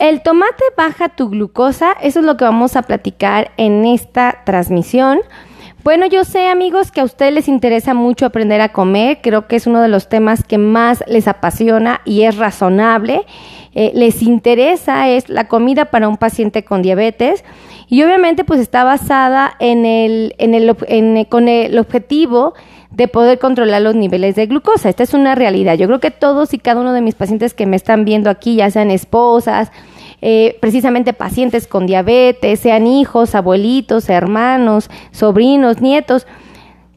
El tomate baja tu glucosa, eso es lo que vamos a platicar en esta transmisión. Bueno, yo sé, amigos, que a ustedes les interesa mucho aprender a comer. Creo que es uno de los temas que más les apasiona y es razonable. Les interesa, es la comida para un paciente con diabetes. Y obviamente, pues está basada con el objetivo de poder controlar los niveles de glucosa. Esta es una realidad. Yo creo que todos y cada uno de mis pacientes que me están viendo aquí, ya sean esposas, precisamente pacientes con diabetes, sean hijos, abuelitos, hermanos, sobrinos, nietos,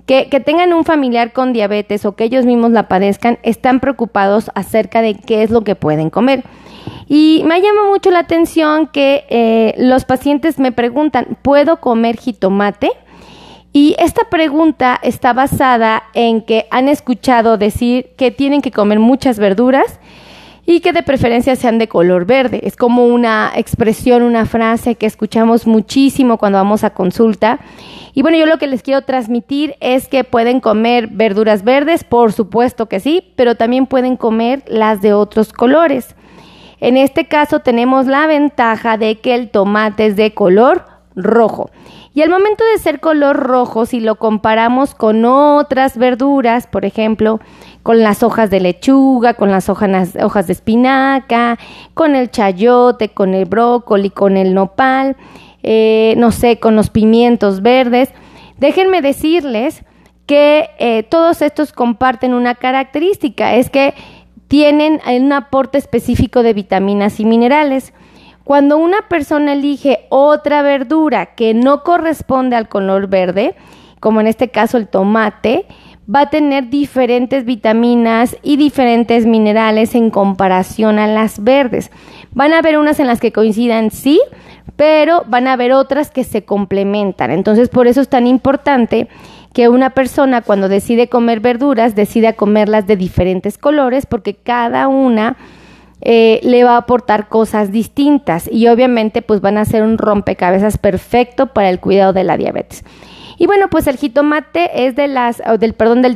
que tengan un familiar con diabetes o que ellos mismos la padezcan, están preocupados acerca de qué es lo que pueden comer. Y me llama mucho la atención que los pacientes me preguntan, ¿puedo comer jitomate? Y esta pregunta está basada en que han escuchado decir que tienen que comer muchas verduras y que de preferencia sean de color verde. Es como una expresión, una frase que escuchamos muchísimo cuando vamos a consulta. Y bueno, yo lo que les quiero transmitir es que pueden comer verduras verdes, por supuesto que sí, pero también pueden comer las de otros colores. En este caso tenemos la ventaja de que el tomate es de color rojo. Y al momento de ser color rojo, si lo comparamos con otras verduras, por ejemplo, con las hojas de lechuga, con las hojas de espinaca, con el chayote, con el brócoli, con el nopal, con los pimientos verdes. Déjenme decirles que todos estos comparten una característica, es que tienen un aporte específico de vitaminas y minerales. Cuando una persona elige otra verdura que no corresponde al color verde, como en este caso el tomate, va a tener diferentes vitaminas y diferentes minerales en comparación a las verdes. Van a haber unas en las que coincidan, sí, pero van a haber otras que se complementan. Entonces, por eso es tan importante que una persona cuando decide comer verduras, decida comerlas de diferentes colores, porque cada una le va a aportar cosas distintas y obviamente pues van a ser un rompecabezas perfecto para el cuidado de la diabetes. Y bueno, pues el jitomate es del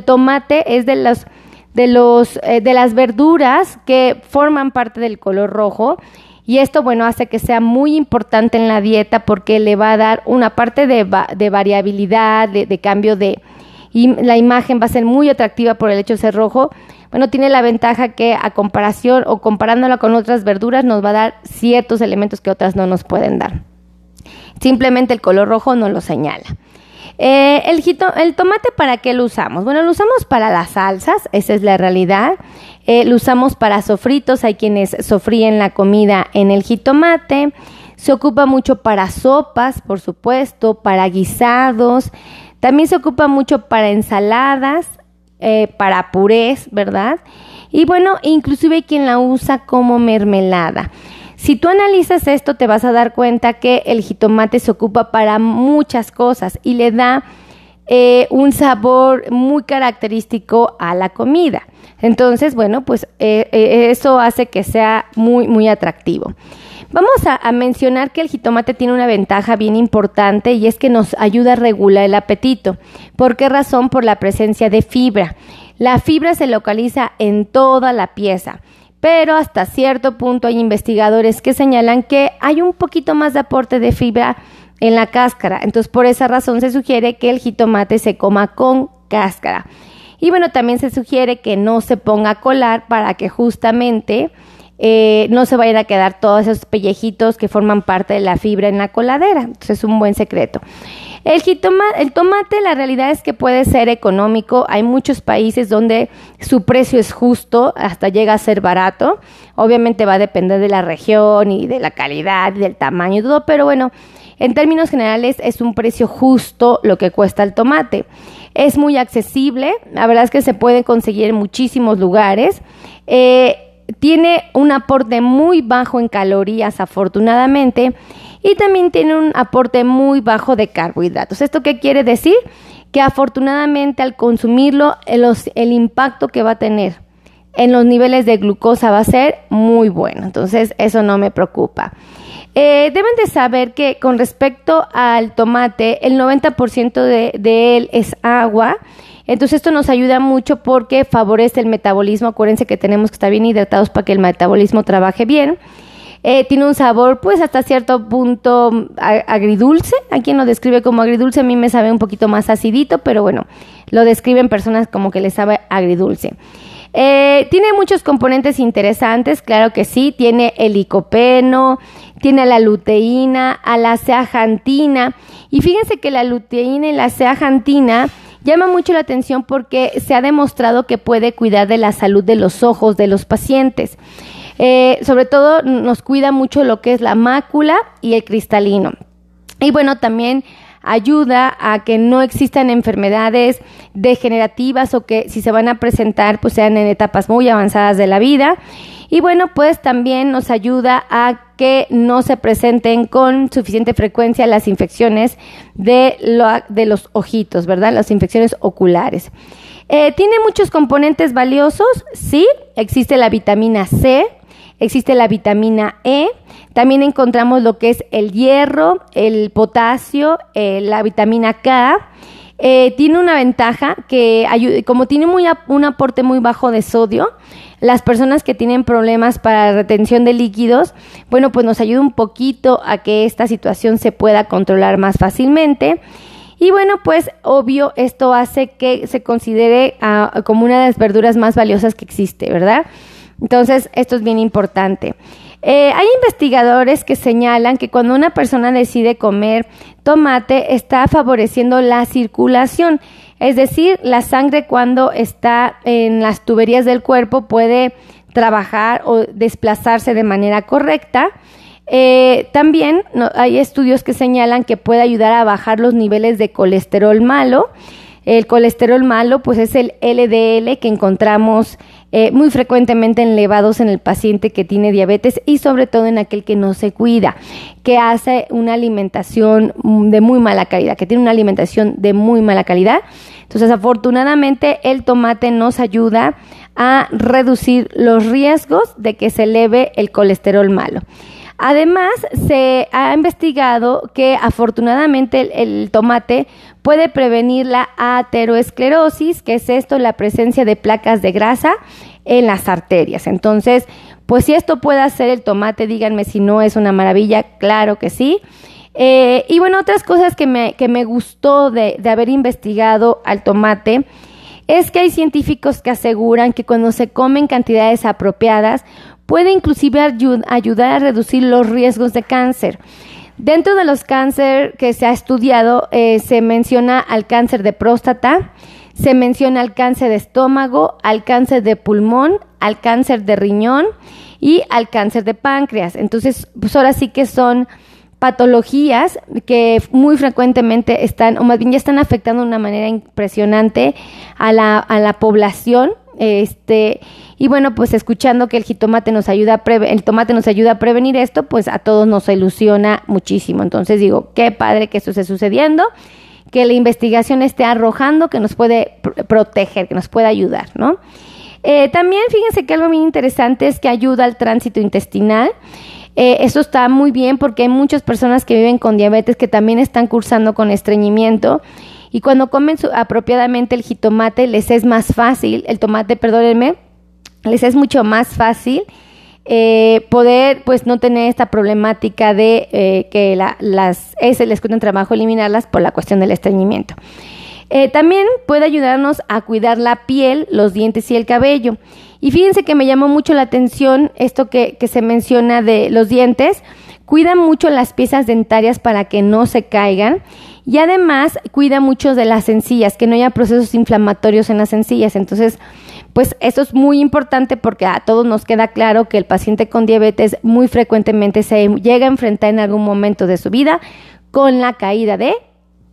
tomate es de las verduras que forman parte del color rojo, y esto, bueno, hace que sea muy importante en la dieta porque le va a dar una parte de variabilidad, de cambio de, y la imagen va a ser muy atractiva por el hecho de ser rojo. Bueno, tiene la ventaja que a comparación o comparándola con otras verduras nos va a dar ciertos elementos que otras no nos pueden dar. Simplemente el color rojo nos lo señala. El tomate, ¿para qué lo usamos? Bueno, lo usamos para las salsas, esa es la realidad. Lo usamos para sofritos, hay quienes sofríen la comida en el jitomate. Se ocupa mucho para sopas, por supuesto, para guisados. También se ocupa mucho para ensaladas, para purés, ¿verdad? Y bueno, inclusive hay quien la usa como mermelada. Si tú analizas esto, te vas a dar cuenta que el jitomate se ocupa para muchas cosas y le da un sabor muy característico a la comida. Entonces, bueno, pues eso hace que sea muy, muy atractivo. Vamos a mencionar que el jitomate tiene una ventaja bien importante y es que nos ayuda a regular el apetito. ¿Por qué razón? Por la presencia de fibra. La fibra se localiza en toda la pieza. Pero hasta cierto punto hay investigadores que señalan que hay un poquito más de aporte de fibra en la cáscara. Entonces, por esa razón se sugiere que el jitomate se coma con cáscara. Y bueno, también se sugiere que no se ponga a colar para que justamente no se vayan a quedar todos esos pellejitos que forman parte de la fibra en la coladera. Entonces, es un buen secreto. El tomate, la realidad es que puede ser económico. Hay muchos países donde su precio es justo, hasta llega a ser barato. Obviamente va a depender de la región y de la calidad y del tamaño y todo, pero bueno, en términos generales es un precio justo lo que cuesta el tomate. Es muy accesible, la verdad es que se puede conseguir en muchísimos lugares. Tiene un aporte muy bajo en calorías, afortunadamente, y también tiene un aporte muy bajo de carbohidratos. ¿Esto qué quiere decir? Que afortunadamente al consumirlo, el impacto que va a tener en los niveles de glucosa va a ser muy bueno. Entonces, eso no me preocupa. Deben de saber que con respecto al tomate, el 90% de él es agua. Entonces, esto nos ayuda mucho porque favorece el metabolismo. Acuérdense que tenemos que estar bien hidratados para que el metabolismo trabaje bien. Tiene un sabor, pues, hasta cierto punto agridulce. Aquí no describe como agridulce, a mí me sabe un poquito más acidito, pero bueno, lo describen personas como que les sabe agridulce. Tiene muchos componentes interesantes, claro que sí. Tiene el licopeno, tiene la luteína, a la zeaxantina. Y fíjense que la luteína y la zeaxantina llama mucho la atención porque se ha demostrado que puede cuidar de la salud de los ojos de los pacientes. Sobre todo nos cuida mucho lo que es la mácula y el cristalino. Y bueno, también ayuda a que no existan enfermedades degenerativas o que si se van a presentar, pues sean en etapas muy avanzadas de la vida. Y bueno, pues también nos ayuda a que no se presenten con suficiente frecuencia las infecciones de los ojitos, ¿verdad? Las infecciones oculares. ¿Tiene muchos componentes valiosos? Sí, existe la vitamina C, existe la vitamina E, también encontramos lo que es el hierro, el potasio, la vitamina K. Tiene una ventaja que ayuda, como tiene un aporte muy bajo de sodio, las personas que tienen problemas para retención de líquidos, bueno, pues nos ayuda un poquito a que esta situación se pueda controlar más fácilmente. Y bueno, pues obvio, esto hace que se considere como una de las verduras más valiosas que existe, ¿verdad? Entonces, esto es bien importante. Hay investigadores que señalan que cuando una persona decide comer tomate, está favoreciendo la circulación. Es decir, la sangre cuando está en las tuberías del cuerpo puede trabajar o desplazarse de manera correcta. También hay estudios que señalan que puede ayudar a bajar los niveles de colesterol malo. El colesterol malo, pues, es el LDL que encontramos muy frecuentemente elevados en el paciente que tiene diabetes y sobre todo en aquel que no se cuida, que hace una alimentación de muy mala calidad, que tiene una alimentación de muy mala calidad. Entonces, afortunadamente, el tomate nos ayuda a reducir los riesgos de que se eleve el colesterol malo. Además, se ha investigado que afortunadamente el tomate puede prevenir la ateroesclerosis, que es esto, la presencia de placas de grasa en las arterias. Entonces, pues si esto puede hacer el tomate, díganme si no es una maravilla, claro que sí. Y bueno, otras cosas que me gustó de haber investigado al tomate es que hay científicos que aseguran que cuando se comen cantidades apropiadas, puede inclusive ayudar a reducir los riesgos de cáncer. Dentro de los cánceres que se ha estudiado, se menciona al cáncer de próstata, se menciona al cáncer de estómago, al cáncer de pulmón, al cáncer de riñón y al cáncer de páncreas. Entonces, pues ahora sí que son patologías que muy frecuentemente están, o más bien ya están afectando de una manera impresionante a la población. Y bueno, pues escuchando que el tomate nos ayuda a prevenir esto, pues a todos nos ilusiona muchísimo. Entonces digo, qué padre que esto esté sucediendo, que la investigación esté arrojando, que nos puede proteger, que nos puede ayudar, ¿no? También fíjense que algo bien interesante es que ayuda al tránsito intestinal. Eso está muy bien porque hay muchas personas que viven con diabetes que también están cursando con estreñimiento. Y cuando comen apropiadamente el jitomate, les es mucho más fácil poder, pues, no tener esta problemática de que las heces les cuesta trabajo eliminarlas por la cuestión del estreñimiento. También puede ayudarnos a cuidar la piel, los dientes y el cabello. Y fíjense que me llamó mucho la atención esto que se menciona de los dientes. Cuida mucho las piezas dentarias para que no se caigan. Y además cuida mucho de las encías, que no haya procesos inflamatorios en las encías. Entonces, pues esto es muy importante porque a todos nos queda claro que el paciente con diabetes muy frecuentemente se llega a enfrentar en algún momento de su vida con la caída de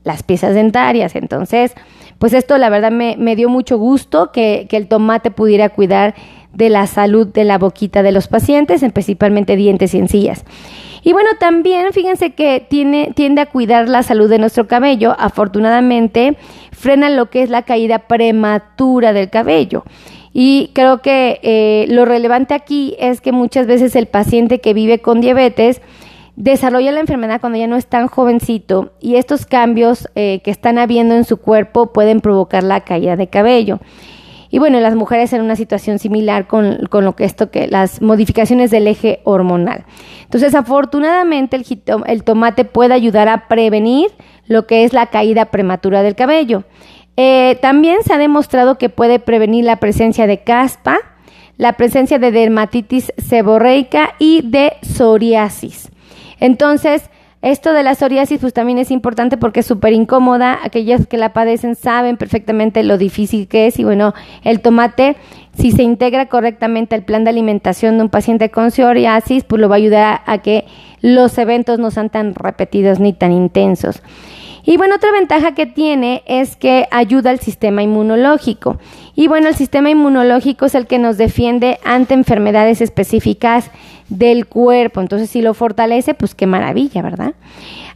las piezas dentarias. Entonces, pues esto la verdad me dio mucho gusto que el tomate pudiera cuidar de la salud de la boquita de los pacientes, principalmente dientes y encías. Y bueno, también fíjense que tiende a cuidar la salud de nuestro cabello. Afortunadamente, frena lo que es la caída prematura del cabello. Y creo que lo relevante aquí es que muchas veces el paciente que vive con diabetes desarrolla la enfermedad cuando ya no es tan jovencito y estos cambios que están habiendo en su cuerpo pueden provocar la caída de cabello. Y bueno, las mujeres en una situación similar con lo que esto que las modificaciones del eje hormonal. Entonces, afortunadamente el tomate puede ayudar a prevenir lo que es la caída prematura del cabello. También se ha demostrado que puede prevenir la presencia de caspa, la presencia de dermatitis seborreica y de psoriasis. Entonces, esto de la psoriasis pues también es importante porque es súper incómoda. Aquellos que la padecen saben perfectamente lo difícil que es. Y bueno, el tomate, si se integra correctamente al plan de alimentación de un paciente con psoriasis, pues lo va a ayudar a que los eventos no sean tan repetidos ni tan intensos. Y bueno, otra ventaja que tiene es que ayuda al sistema inmunológico. Y bueno, el sistema inmunológico es el que nos defiende ante enfermedades específicas del cuerpo. Entonces, si lo fortalece, pues qué maravilla, ¿verdad?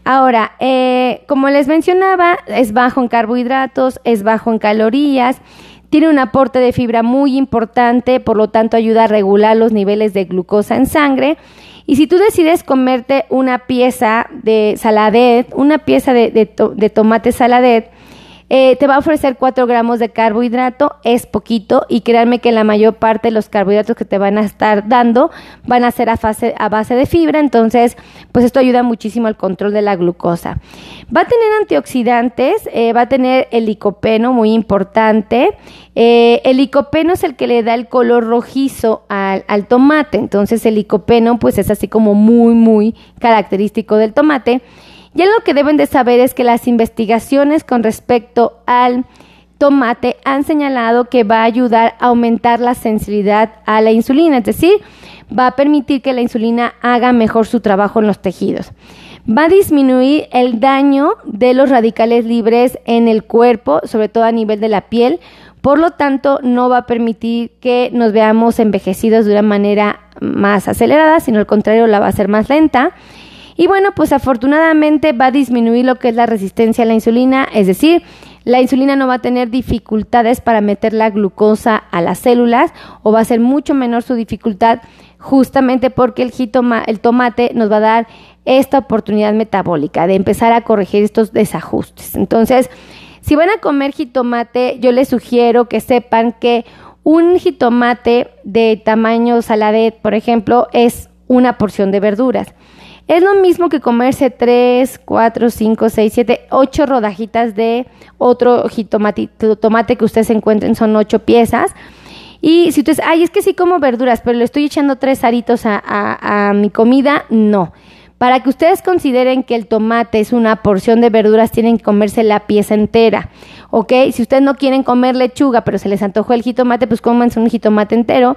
Ahora, como les mencionaba, es bajo en carbohidratos, es bajo en calorías, tiene un aporte de fibra muy importante, por lo tanto ayuda a regular los niveles de glucosa en sangre. Y si tú decides comerte una pieza de saladet, una pieza de tomate saladet, te va a ofrecer 4 gramos de carbohidrato, es poquito, y créanme que la mayor parte de los carbohidratos que te van a estar dando van a ser a base de fibra, entonces pues esto ayuda muchísimo al control de la glucosa. Va a tener antioxidantes, va a tener el licopeno, muy importante. El licopeno es el que le da el color rojizo al tomate, entonces el licopeno pues es así como muy, muy característico del tomate. Y algo que deben de saber es que las investigaciones con respecto al tomate han señalado que va a ayudar a aumentar la sensibilidad a la insulina, es decir, va a permitir que la insulina haga mejor su trabajo en los tejidos. Va a disminuir el daño de los radicales libres en el cuerpo, sobre todo a nivel de la piel, por lo tanto no va a permitir que nos veamos envejecidos de una manera más acelerada, sino al contrario la va a hacer más lenta. Y bueno, pues afortunadamente va a disminuir lo que es la resistencia a la insulina, es decir, la insulina no va a tener dificultades para meter la glucosa a las células o va a ser mucho menor su dificultad justamente porque el tomate nos va a dar esta oportunidad metabólica de empezar a corregir estos desajustes. Entonces, si van a comer jitomate, yo les sugiero que sepan que un jitomate de tamaño saladet, por ejemplo, es una porción de verduras. Es lo mismo que comerse 3, 4, 5, 6, 7, 8 rodajitas de otro tomate que ustedes encuentren, son 8 piezas. Y si ustedes, es que sí como verduras, pero le estoy echando 3 aritos a mi comida, no. Para que ustedes consideren que el tomate es una porción de verduras, tienen que comerse la pieza entera, ¿ok? Si ustedes no quieren comer lechuga, pero se les antojó el jitomate, pues cómanse un jitomate entero.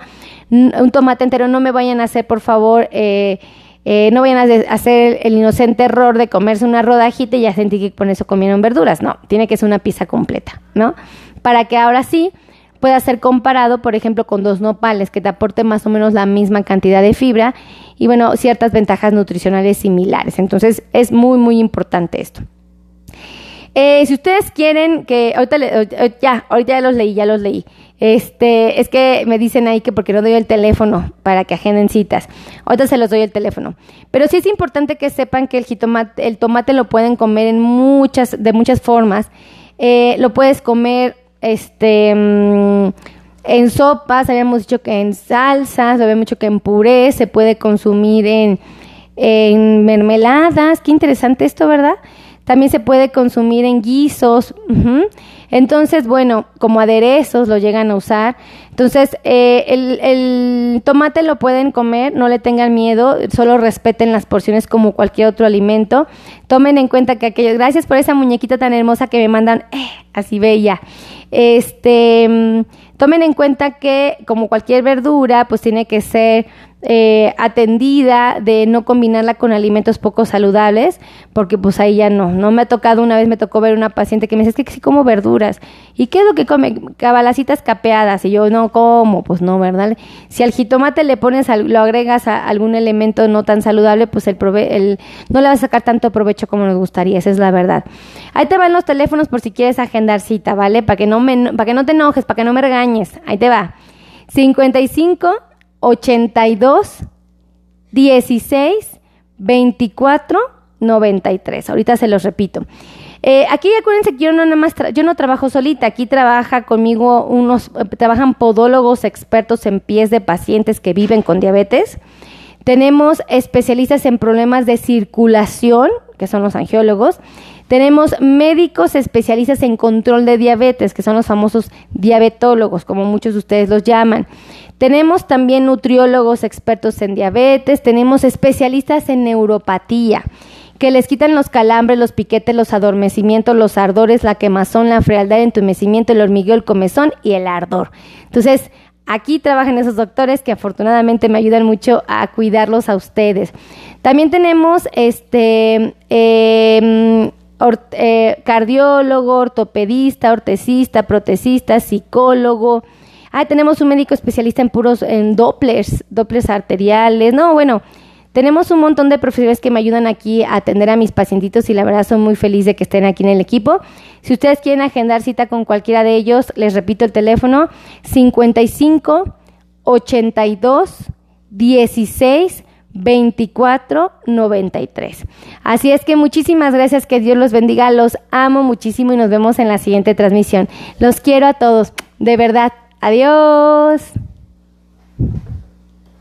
Un tomate entero, no me vayan a hacer, por favor, no vayan a hacer el inocente error de comerse una rodajita y ya sentí que con eso comieron verduras. No, tiene que ser una pieza completa, ¿no? Para que ahora sí pueda ser comparado, por ejemplo, con 2 nopales que te aporten más o menos la misma cantidad de fibra y, bueno, ciertas ventajas nutricionales similares. Entonces, es muy, muy importante esto. Si ustedes quieren que... Ahorita ya los leí. Es que me dicen ahí que porque no doy el teléfono para que agenden citas. Ahorita se los doy el teléfono. Pero sí es importante que sepan que el tomate lo pueden comer de muchas formas. Lo puedes comer en sopas, habíamos dicho que en salsas, habíamos dicho que en puré, se puede consumir en mermeladas. Qué interesante esto, ¿verdad? También se puede consumir en guisos, Entonces, bueno, como aderezos lo llegan a usar. Entonces, el tomate lo pueden comer, no le tengan miedo, solo respeten las porciones como cualquier otro alimento. Tomen en cuenta que gracias por esa muñequita tan hermosa que me mandan, así bella. Tomen en cuenta que como cualquier verdura, pues tiene que ser atendida, de no combinarla con alimentos poco saludables, porque pues ahí ya no me ha tocado. Una vez me tocó ver una paciente que me dice, es que sí como verduras, ¿y qué es lo que come? Cabalacitas capeadas, y yo no como, pues no, ¿verdad? Si al jitomate le pones, lo agregas a algún elemento no tan saludable, pues no le vas a sacar tanto provecho como nos gustaría, esa es la verdad. Ahí te van los teléfonos por si quieres agendar cita, ¿vale? Para que no te enojes, para que no me regañes, ahí te va, 55 82 16 24 93. Ahorita se los repito. Aquí acuérdense que yo no nada más yo no trabajo solita, aquí trabaja conmigo trabajan podólogos expertos en pies de pacientes que viven con diabetes. Tenemos especialistas en problemas de circulación, que son los angiólogos. Tenemos médicos especialistas en control de diabetes, que son los famosos diabetólogos, como muchos de ustedes los llaman. Tenemos también nutriólogos expertos en diabetes. Tenemos especialistas en neuropatía, que les quitan los calambres, los piquetes, los adormecimientos, los ardores, la quemazón, la frialdad, el entumecimiento, el hormigueo, el comezón y el ardor. Entonces, aquí trabajan esos doctores que afortunadamente me ayudan mucho a cuidarlos a ustedes. También tenemos cardiólogo, ortopedista, ortesista, protesista, psicólogo. Tenemos un médico especialista en dopplers arteriales. No, bueno, tenemos un montón de profesionales que me ayudan aquí a atender a mis pacientitos y la verdad soy muy feliz de que estén aquí en el equipo. Si ustedes quieren agendar cita con cualquiera de ellos, les repito el teléfono: 55 82 16 24 93. Así es que muchísimas gracias, que Dios los bendiga, los amo muchísimo y nos vemos en la siguiente transmisión. Los quiero a todos, de verdad. Adiós.